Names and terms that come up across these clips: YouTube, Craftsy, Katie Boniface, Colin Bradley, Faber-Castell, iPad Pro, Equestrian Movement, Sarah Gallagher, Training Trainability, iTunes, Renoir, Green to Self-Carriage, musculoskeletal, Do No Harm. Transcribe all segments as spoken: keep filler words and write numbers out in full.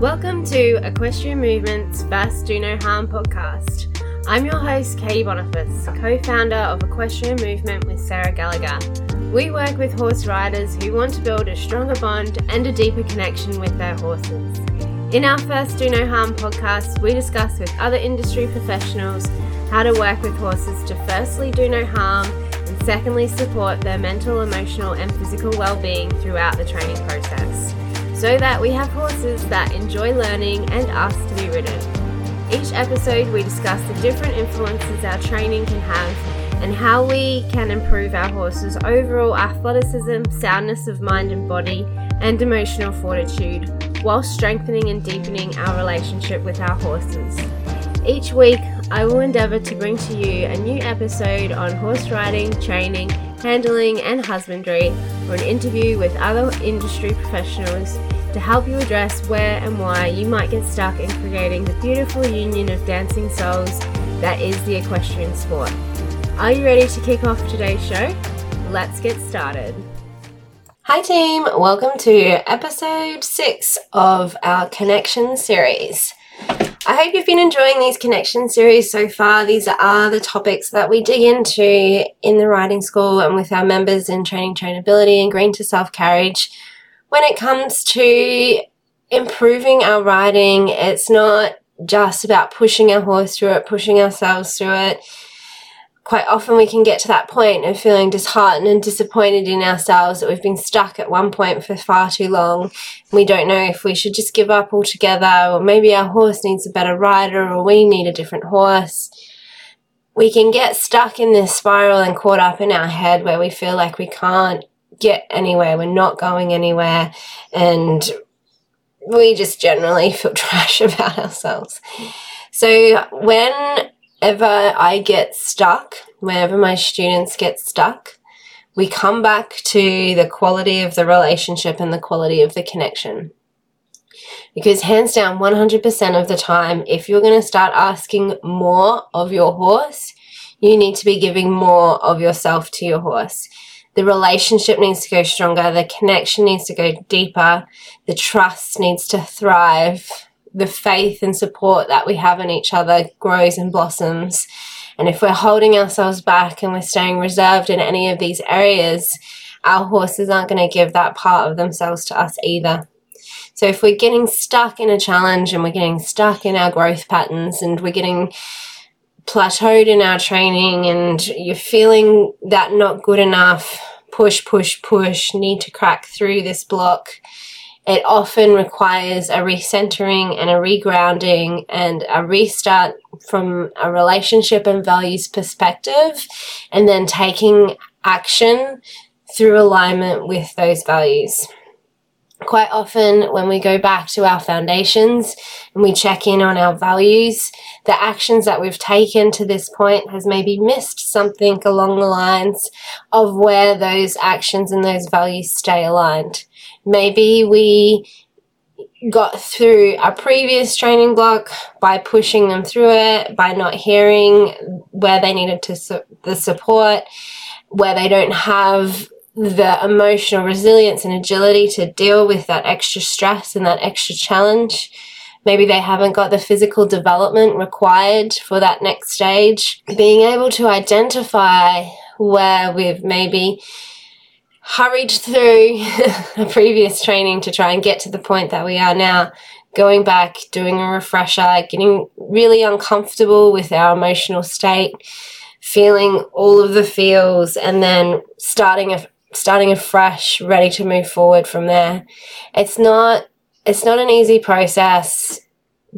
Welcome to Equestrian Movement's first Do No Harm podcast. I'm your host, Katie Boniface, co-founder of Equestrian Movement with Sarah Gallagher. We work with horse riders who want to build a stronger bond and a deeper connection with their horses. In our first Do No Harm podcast, we discuss with other industry professionals how to work with horses to firstly do no harm and secondly support their mental, emotional and physical well-being throughout the training process, so that we have horses that enjoy learning and ask to be ridden. Each episode we discuss the different influences our training can have and how we can improve our horses' overall athleticism, soundness of mind and body, and emotional fortitude, while strengthening and deepening our relationship with our horses. Each week I will endeavour to bring to you a new episode on horse riding, training, handling and husbandry, or an interview with other industry professionals to help you address where and why you might get stuck in creating the beautiful union of dancing souls that is the equestrian sport. Are you ready to kick off today's show? Let's get started. Hi team, welcome to episode six of our Connection series. I hope you've been enjoying these connection series so far. These are the topics that we dig into in the riding school and with our members in Training Trainability and Green to Self-Carriage. When it comes to improving our riding, it's not just about pushing our horse through it, pushing ourselves through it. Quite often we can get to that point of feeling disheartened and disappointed in ourselves that we've been stuck at one point for far too long. We don't know if we should just give up altogether, or maybe our horse needs a better rider, or we need a different horse. We can get stuck in this spiral and caught up in our head where we feel like we can't get anywhere, we're not going anywhere, and we just generally feel trash about ourselves. So when Whenever I get stuck, whenever my students get stuck, we come back to the quality of the relationship and the quality of the connection. Because hands down, one hundred percent of the time, if you're going to start asking more of your horse, you need to be giving more of yourself to your horse. The relationship needs to go stronger, the connection needs to go deeper, the trust needs to thrive. The faith and support that we have in each other grows and blossoms. And if we're holding ourselves back and we're staying reserved in any of these areas, our horses aren't going to give that part of themselves to us either. So if we're getting stuck in a challenge and we're getting stuck in our growth patterns and we're getting plateaued in our training and you're feeling that not good enough, push, push, push, need to crack through this block, it often requires a recentering and a regrounding and a restart from a relationship and values perspective, and then taking action through alignment with those values. Quite often when we go back to our foundations and we check in on our values, the actions that we've taken to this point has maybe missed something along the lines of where those actions and those values stay aligned. Maybe we got through a previous training block by pushing them through it, by not hearing where they needed to su- the support, where they don't have the emotional resilience and agility to deal with that extra stress and that extra challenge. Maybe they haven't got the physical development required for that next stage. Being able to identify where we've maybe hurried through a previous training to try and get to the point that we are now, going back, doing a refresher, getting really uncomfortable with our emotional state, feeling all of the feels, and then starting a starting afresh, ready to move forward from there. It's not it's not an easy process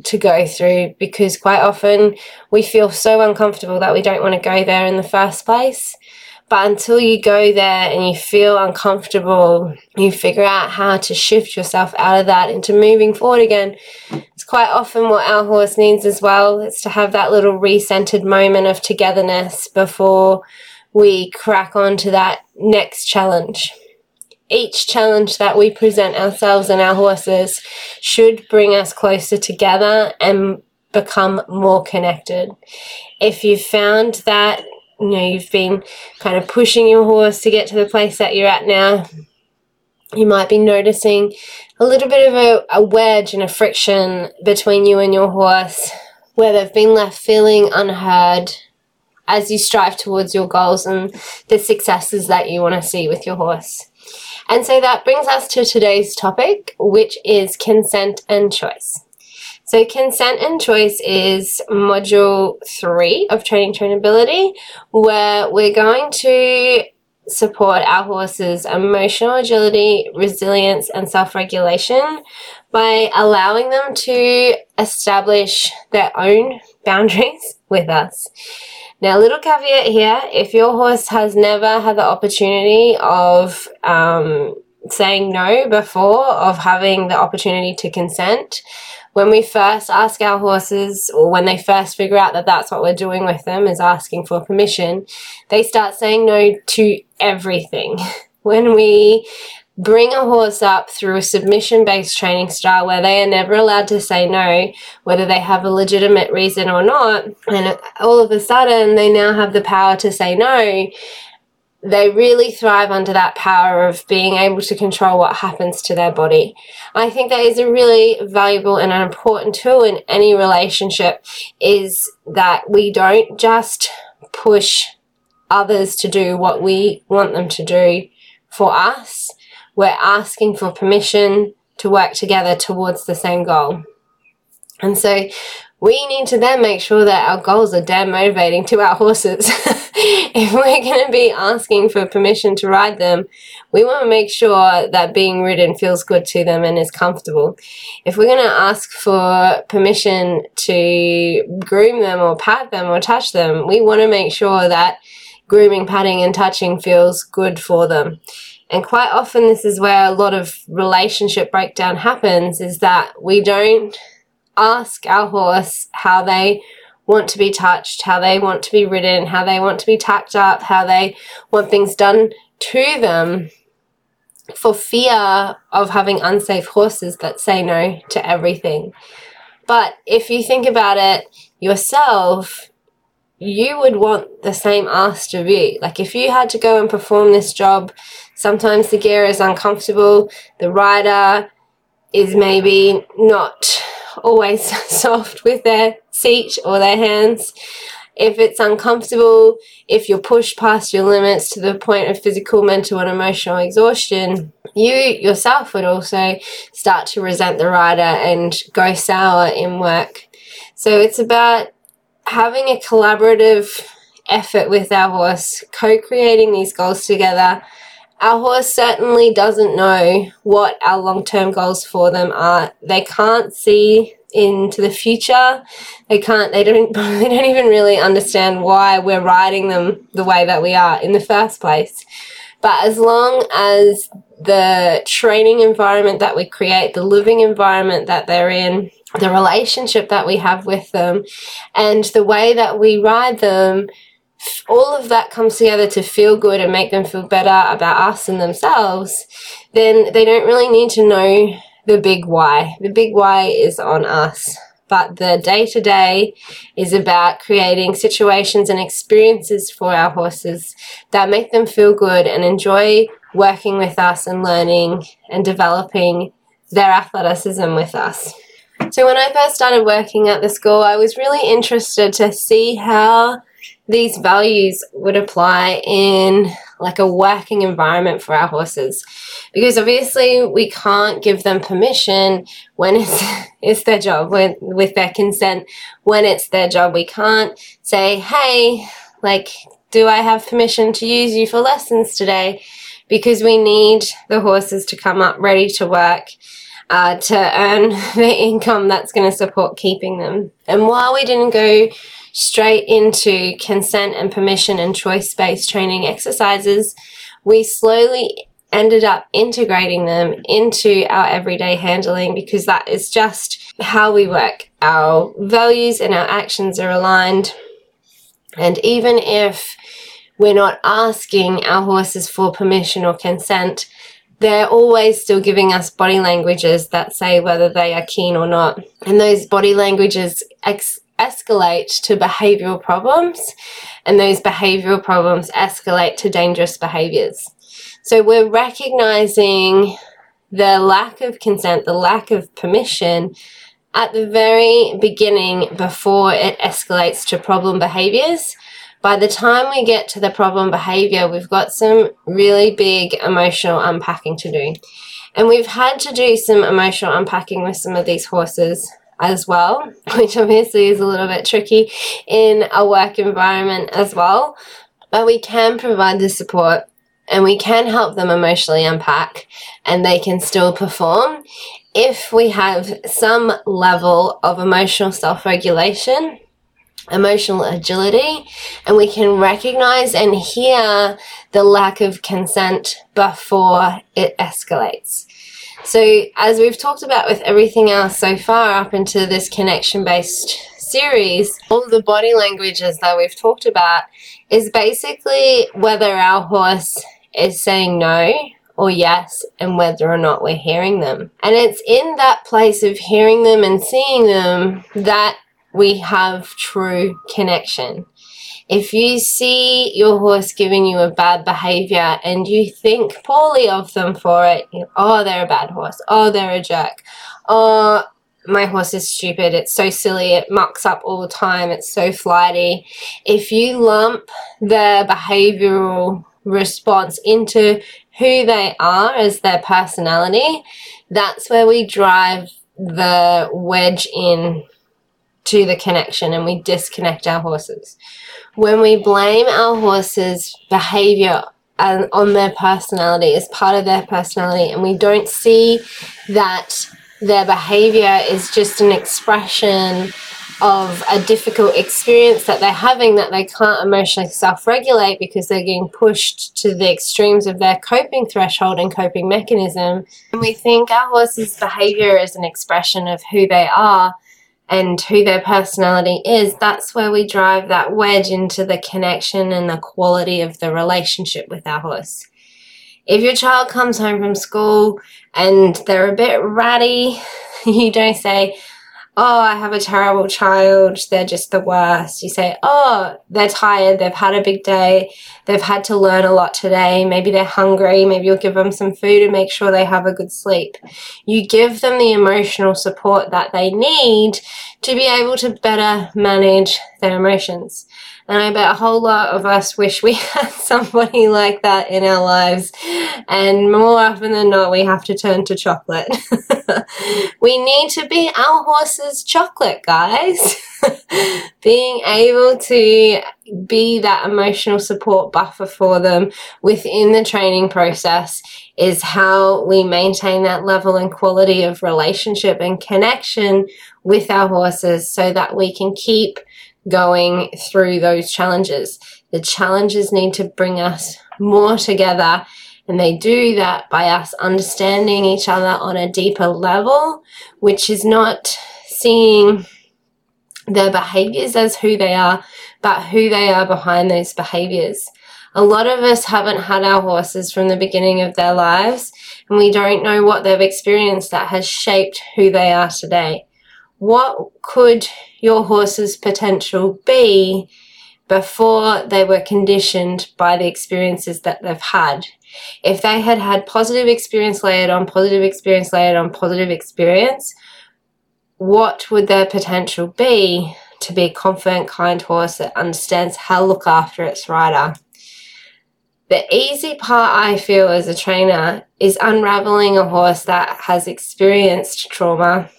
to go through, because quite often we feel so uncomfortable that we don't want to go there in the first place. But until you go there and you feel uncomfortable, you figure out how to shift yourself out of that into moving forward again. It's quite often what our horse needs as well. It's to have that little recentered moment of togetherness before we crack on to that next challenge. Each challenge that we present ourselves and our horses should bring us closer together and become more connected. If you've found that, you know, you've been kind of pushing your horse to get to the place that you're at now, You might be noticing a little bit of a, a wedge and a friction between you and your horse, where they've been left feeling unheard as you strive towards your goals and the successes that you want to see with your horse. And so that brings us to today's topic, which is consent and choice. So consent and choice is module three of Training Trainability, where we're going to support our horses' emotional agility, resilience, and self-regulation by allowing them to establish their own boundaries with us. Now, little caveat here, if your horse has never had the opportunity of um, saying no before, of having the opportunity to consent, when we first ask our horses, or when they first figure out that that's what we're doing with them, is asking for permission, they start saying no to everything. When we bring a horse up through a submission-based training style where they are never allowed to say no, whether they have a legitimate reason or not, and all of a sudden they now have the power to say no, they really thrive under that power of being able to control what happens to their body. I think that is a really valuable and an important tool in any relationship, is that we don't just push others to do what we want them to do for us. We're asking for permission to work together towards the same goal. And so we need to then make sure that our goals are damn motivating to our horses. If we're going to be asking for permission to ride them, we want to make sure that being ridden feels good to them and is comfortable. If we're going to ask for permission to groom them or pat them or touch them, we want to make sure that grooming, patting and touching feels good for them. And quite often this is where a lot of relationship breakdown happens, is that we don't ask our horse how they want to be touched, how they want to be ridden, how they want to be tacked up, how they want things done to them, for fear of having unsafe horses that say no to everything. But if you think about it yourself, you would want the same asked of you. Like, if you had to go and perform this job, sometimes the gear is uncomfortable, the rider is maybe not always soft with their seat or their hands. If it's uncomfortable, if you're pushed past your limits to the point of physical, mental and emotional exhaustion, you yourself would also start to resent the rider and go sour in work. So it's about having a collaborative effort with our horse, co-creating these goals together. Our horse certainly doesn't know what our long-term goals for them are. They can't see into the future. They can't, they don't, they don't even really understand why we're riding them the way that we are in the first place. But as long as the training environment that we create, the living environment that they're in, the relationship that we have with them, and the way that we ride them, all of that comes together to feel good and make them feel better about us and themselves, then they don't really need to know the big why. The big why is on us. But the day-to-day is about creating situations and experiences for our horses that make them feel good and enjoy working with us and learning and developing their athleticism with us. So when I first started working at the school, I was really interested to see how these values would apply in like a working environment for our horses, because obviously we can't give them permission when it's it's their job, when, with their consent, when it's their job. We can't say, hey, like, do I have permission to use you for lessons today? Because we need the horses to come up ready to work, uh, to earn the income that's going to support keeping them. And while we didn't go straight into consent and permission and choice-based training exercises, we slowly ended up integrating them into our everyday handling, because that is just how we work. Our values and our actions are aligned. And even if we're not asking our horses for permission or consent, they're always still giving us body languages that say whether they are keen or not. And those body languages ex- escalate to behavioural problems, and those behavioural problems escalate to dangerous behaviours. So we're recognizing the lack of consent, the lack of permission at the very beginning before it escalates to problem behaviors. By the time we get to the problem behavior, we've got some really big emotional unpacking to do. And we've had to do some emotional unpacking with some of these horses as well, which obviously is a little bit tricky in a work environment as well. But we can provide the support and we can help them emotionally unpack, and they can still perform if we have some level of emotional self-regulation, emotional agility, and we can recognize and hear the lack of consent before it escalates. So as we've talked about with everything else so far up into this connection-based series, all the body languages that we've talked about is basically whether our horse is saying no or yes, and whether or not we're hearing them. And it's in that place of hearing them and seeing them that we have true connection. If you see your horse giving you a bad behavior and you think poorly of them for it, you know, oh, they're a bad horse, oh, they're a jerk, oh, my horse is stupid, it's so silly, it mucks up all the time, it's so flighty. If you lump their behavioral response into who they are as their personality, that's where we drive the wedge in to the connection and we disconnect our horses. When we blame our horses' behavior and on their personality as part of their personality, and we don't see that their behavior is just an expression of a difficult experience that they're having, that they can't emotionally self-regulate because they're getting pushed to the extremes of their coping threshold and coping mechanism, and we think our horse's behavior is an expression of who they are and who their personality is, that's where we drive that wedge into the connection and the quality of the relationship with our horse. If your child comes home from school and they're a bit ratty, you don't say, oh, I have a terrible child, they're just the worst. You say, oh, they're tired, they've had a big day, they've had to learn a lot today, maybe they're hungry, maybe you'll give them some food and make sure they have a good sleep. You give them the emotional support that they need to be able to better manage their emotions. And I bet a whole lot of us wish we had somebody like that in our lives, and more often than not we have to turn to chocolate. We need to be our horse's chocolate, guys. Being able to be that emotional support buffer for them within the training process is how we maintain that level and quality of relationship and connection with our horses so that we can keep going through those challenges. The challenges need to bring us more together, and they do that by us understanding each other on a deeper level, which is not seeing their behaviors as who they are, but who they are behind those behaviors. A lot of us haven't had our horses from the beginning of their lives, and we don't know what they've experienced that has shaped who they are today. What could your horse's potential be before they were conditioned by the experiences that they've had? If they had had positive experience layered on positive experience layered on positive experience, what would their potential be to be a confident, kind horse that understands how to look after its rider? The easy part, I feel, as a trainer is unraveling a horse that has experienced trauma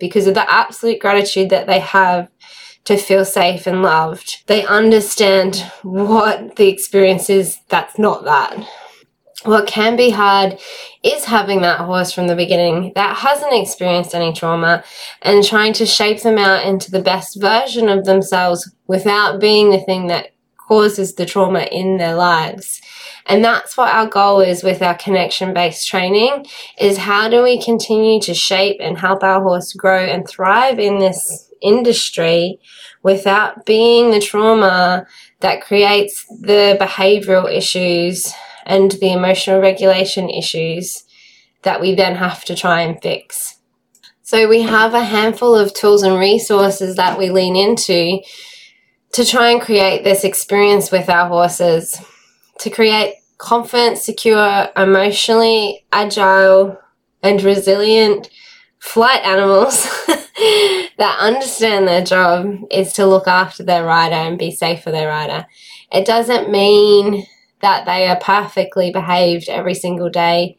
because of the absolute gratitude that they have to feel safe and loved. They understand what the experience is that's not that. What can be hard is having that horse from the beginning that hasn't experienced any trauma and trying to shape them out into the best version of themselves without being the thing that causes the trauma in their lives. And that's what our goal is with our connection-based training, is how do we continue to shape and help our horse grow and thrive in this industry without being the trauma that creates the behavioral issues and the emotional regulation issues that we then have to try and fix. So we have a handful of tools and resources that we lean into to try and create this experience with our horses, to create confident, secure, emotionally agile and resilient flight animals that understand their job is to look after their rider and be safe for their rider. It doesn't mean that they are perfectly behaved every single day.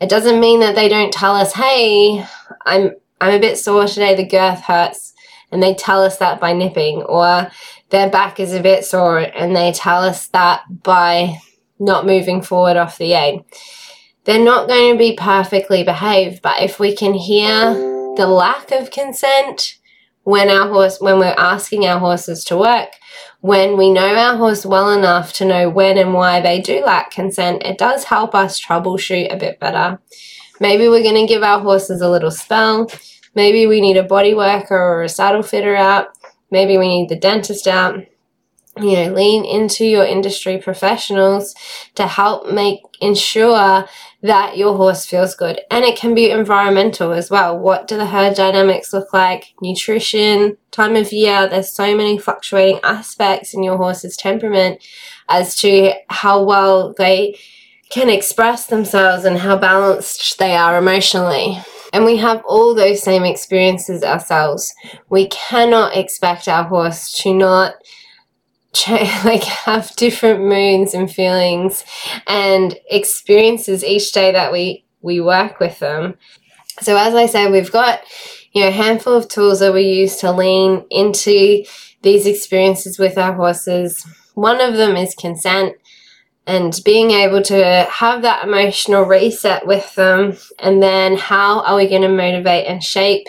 It doesn't mean that they don't tell us, hey, I'm I'm a bit sore today, the girth hurts, and they tell us that by nipping, or their back is a bit sore and they tell us that by not moving forward off the aid. They're not going to be perfectly behaved, but if we can hear the lack of consent when our horse, when we're asking our horses to work, when we know our horse well enough to know when and why they do lack consent, it does help us troubleshoot a bit better. Maybe we're going to give our horses a little spell. Maybe we need a body worker or a saddle fitter out. Maybe we need the dentist out. You know, lean into your industry professionals to help make ensure that your horse feels good. And it can be environmental as well. What do the herd dynamics look like? Nutrition, time of year. There's so many fluctuating aspects in your horse's temperament as to how well they can express themselves and how balanced they are emotionally. And we have all those same experiences ourselves. We cannot expect our horse to not like have different moods and feelings and experiences each day that we we work with them. So as I say, we've got, you know, a handful of tools that we use to lean into these experiences with our horses. One of them is consent and being able to have that emotional reset with them, and then how are we going to motivate and shape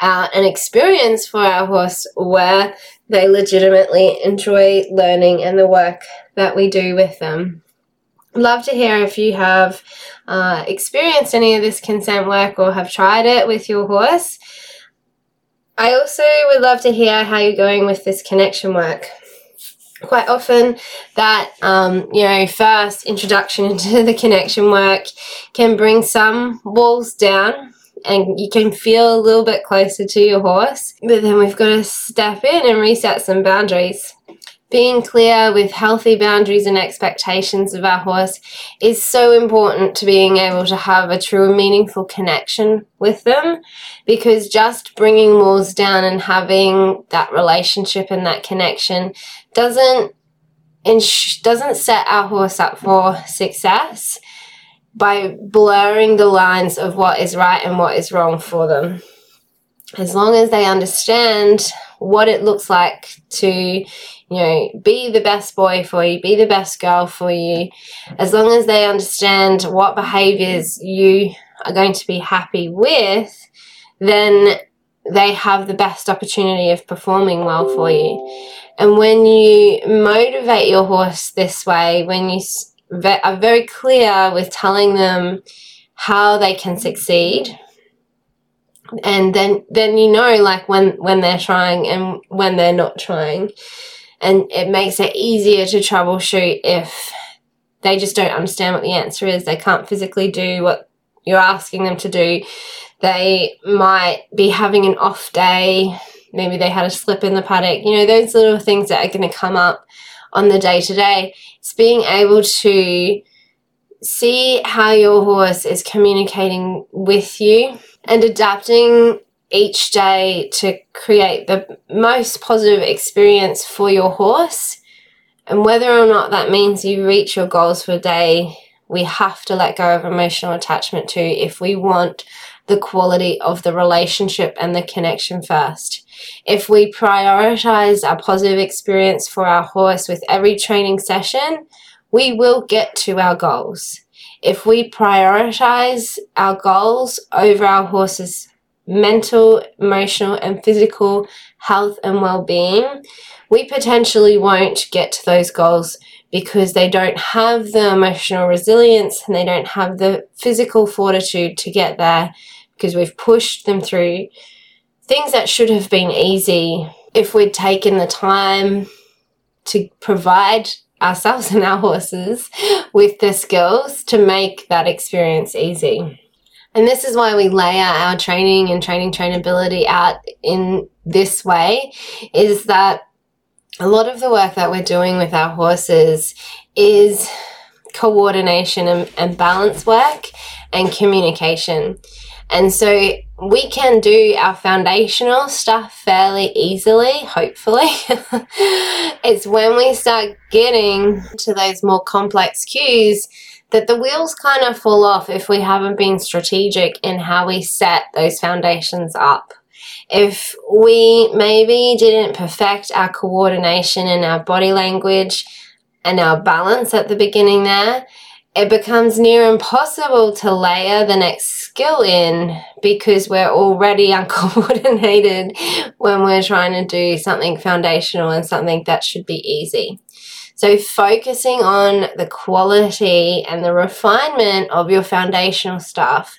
out an experience for our horse where they legitimately enjoy learning and the work that we do with them. Love to hear if you have uh, experienced any of this consent work or have tried it with your horse. I also would love to hear how you're going with this connection work. Quite often that, um, you know, first introduction into the connection work can bring some walls down and you can feel a little bit closer to your horse, but then we've got to step in and reset some boundaries. Being clear with healthy boundaries and expectations of our horse is so important to being able to have a true and meaningful connection with them, because just bringing walls down and having that relationship and that connection doesn't ins- doesn't set our horse up for success by blurring the lines of what is right and what is wrong for them. As long as they understand what it looks like to, you know, be the best boy for you, be the best girl for you, as long as they understand what behaviors you are going to be happy with, then they have the best opportunity of performing well for you. And when you motivate your horse this way, when you are very clear with telling them how they can succeed, and then then you know, like, when when they're trying and when they're not trying, and it makes it easier to troubleshoot if they just don't understand what the answer is. They can't physically do what you're asking them to do. They might be having an off day, maybe they had a slip in the paddock, you know, those little things that are going to come up on the day to day. It's being able to see how your horse is communicating with you and adapting each day to create the most positive experience for your horse. And whether or not that means you reach your goals for the day, we have to let go of emotional attachment to if we want the quality of the relationship and the connection first. If we prioritize our positive experience for our horse with every training session, we will get to our goals. If we prioritize our goals over our horse's mental, emotional, and physical health and well-being, we potentially won't get to those goals because they don't have the emotional resilience and they don't have the physical fortitude to get there, because we've pushed them through things that should have been easy. If we'd taken the time to provide ourselves and our horses with the skills to make that experience easy. And this is why we layer our training and training trainability out in this way, is that a lot of the work that we're doing with our horses is coordination and, and balance work and communication. And so we can do our foundational stuff fairly easily, hopefully. It's when we start getting to those more complex cues that the wheels kind of fall off if we haven't been strategic in how we set those foundations up. If we maybe didn't perfect our coordination and our body language and our balance at the beginning there, it becomes near impossible to layer the next skill in because we're already uncoordinated when we're trying to do something foundational and something that should be easy. So focusing on the quality and the refinement of your foundational stuff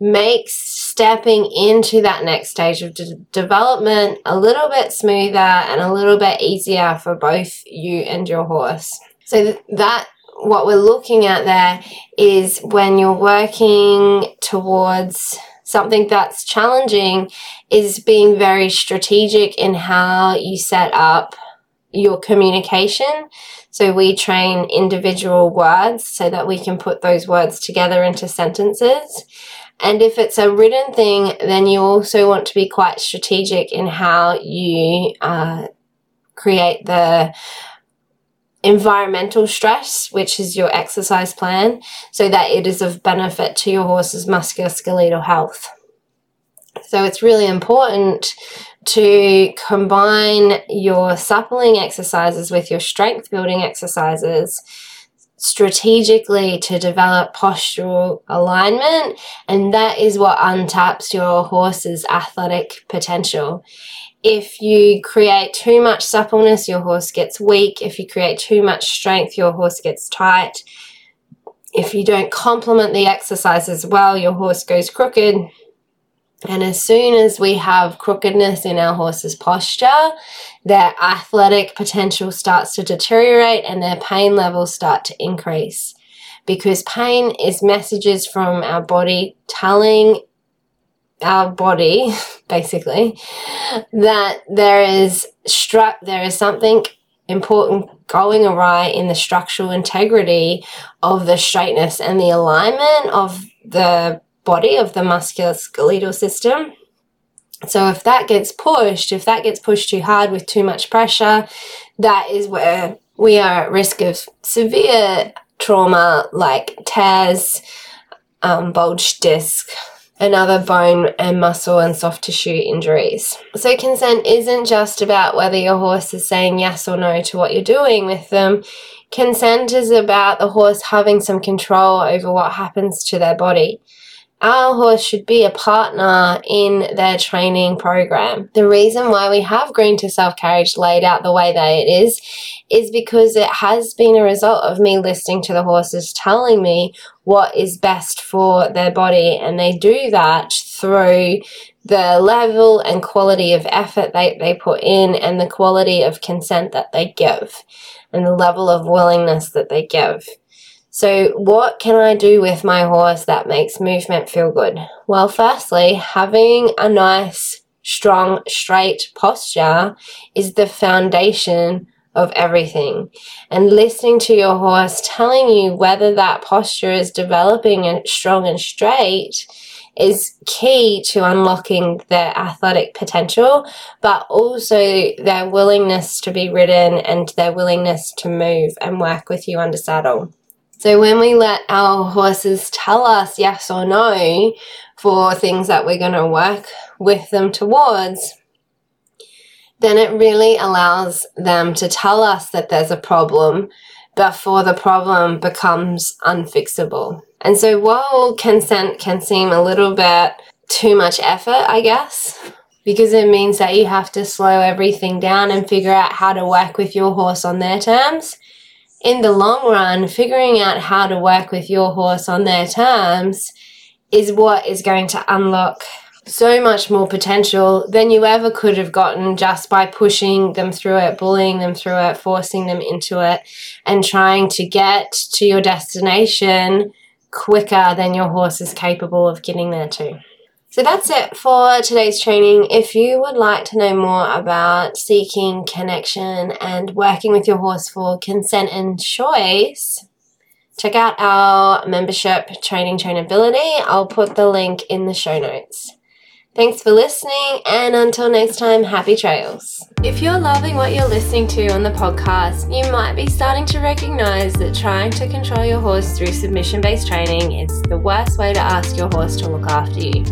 makes stepping into that next stage of de- development a little bit smoother and a little bit easier for both you and your horse. So th- that what we're looking at there is when you're working towards something that's challenging is being very strategic in how you set up your communication. So we train individual words so that we can put those words together into sentences. And if it's a written thing, then you also want to be quite strategic in how you uh, create the environmental stress, which is your exercise plan, so that it is of benefit to your horse's musculoskeletal health. So it's really important to combine your suppling exercises with your strength building exercises strategically to develop postural alignment, and that is what untaps your horse's athletic potential. If you create too much suppleness, your horse gets weak. If you create too much strength, your horse gets tight. If you don't complement the exercises well, your horse goes crooked. And as soon as we have crookedness in our horse's posture, their athletic potential starts to deteriorate and their pain levels start to increase, because pain is messages from our body telling our body, basically, that there is stru- there is something important going awry in the structural integrity of the straightness and the alignment of the body, of the musculoskeletal system. So if that gets pushed, if that gets pushed too hard with too much pressure, that is where we are at risk of severe trauma like tears, um, bulged disc, and other bone and muscle and soft tissue injuries. So consent isn't just about whether your horse is saying yes or no to what you're doing with them. Consent is about the horse having some control over what happens to their body. Our horse should be a partner in their training program. The reason why we have Green to Self-Carriage laid out the way that it is, is because it has been a result of me listening to the horses telling me what is best for their body. And they do that through the level and quality of effort they, they put in and the quality of consent that they give and the level of willingness that they give. So what can I do with my horse that makes movement feel good? Well, firstly, having a nice, strong, straight posture is the foundation of everything. And listening to your horse telling you whether that posture is developing and strong and straight is key to unlocking their athletic potential, but also their willingness to be ridden and their willingness to move and work with you under saddle. So when we let our horses tell us yes or no for things that we're going to work with them towards, then it really allows them to tell us that there's a problem before the problem becomes unfixable. And so while consent can seem a little bit too much effort, I guess, because it means that you have to slow everything down and figure out how to work with your horse on their terms, in the long run, figuring out how to work with your horse on their terms is what is going to unlock so much more potential than you ever could have gotten just by pushing them through it, bullying them through it, forcing them into it, and trying to get to your destination quicker than your horse is capable of getting there to. So that's it for today's training. If you would like to know more about seeking connection and working with your horse for consent and choice, check out our membership, Training Trainability. I'll put the link in the show notes. Thanks for listening, and until next time, happy trails. If you're loving what you're listening to on the podcast, you might be starting to recognise that trying to control your horse through submission-based training is the worst way to ask your horse to look after you.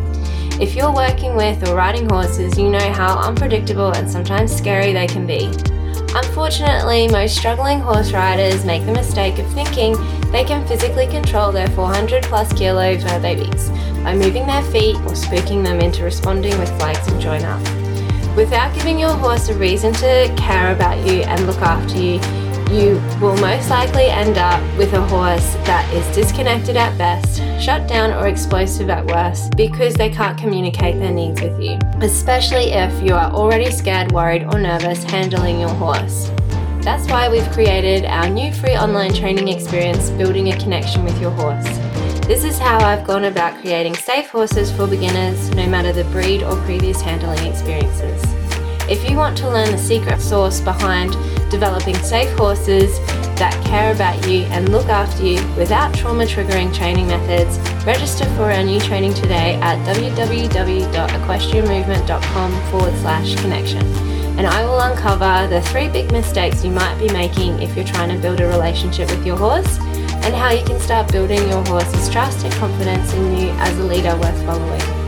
If you're working with or riding horses, you know how unpredictable and sometimes scary they can be. Unfortunately, most struggling horse riders make the mistake of thinking they can physically control their four hundred plus kilo fur babies by moving their feet or spooking them into responding with flags and join up. Without giving your horse a reason to care about you and look after you, you will most likely end up with a horse that is disconnected at best, shut down or explosive at worst, because they can't communicate their needs with you, especially if you are already scared, worried or nervous handling your horse. That's why we've created our new free online training experience, Building a Connection with Your Horse. This is how I've gone about creating safe horses for beginners, no matter the breed or previous handling experiences. If you want to learn the secret sauce behind developing safe horses that care about you and look after you without trauma-triggering training methods, register for our new training today at www.equestrianmovement.com forward slash connection. And I will uncover the three big mistakes you might be making if you're trying to build a relationship with your horse, and how you can start building your horse's trust and confidence in you as a leader worth following.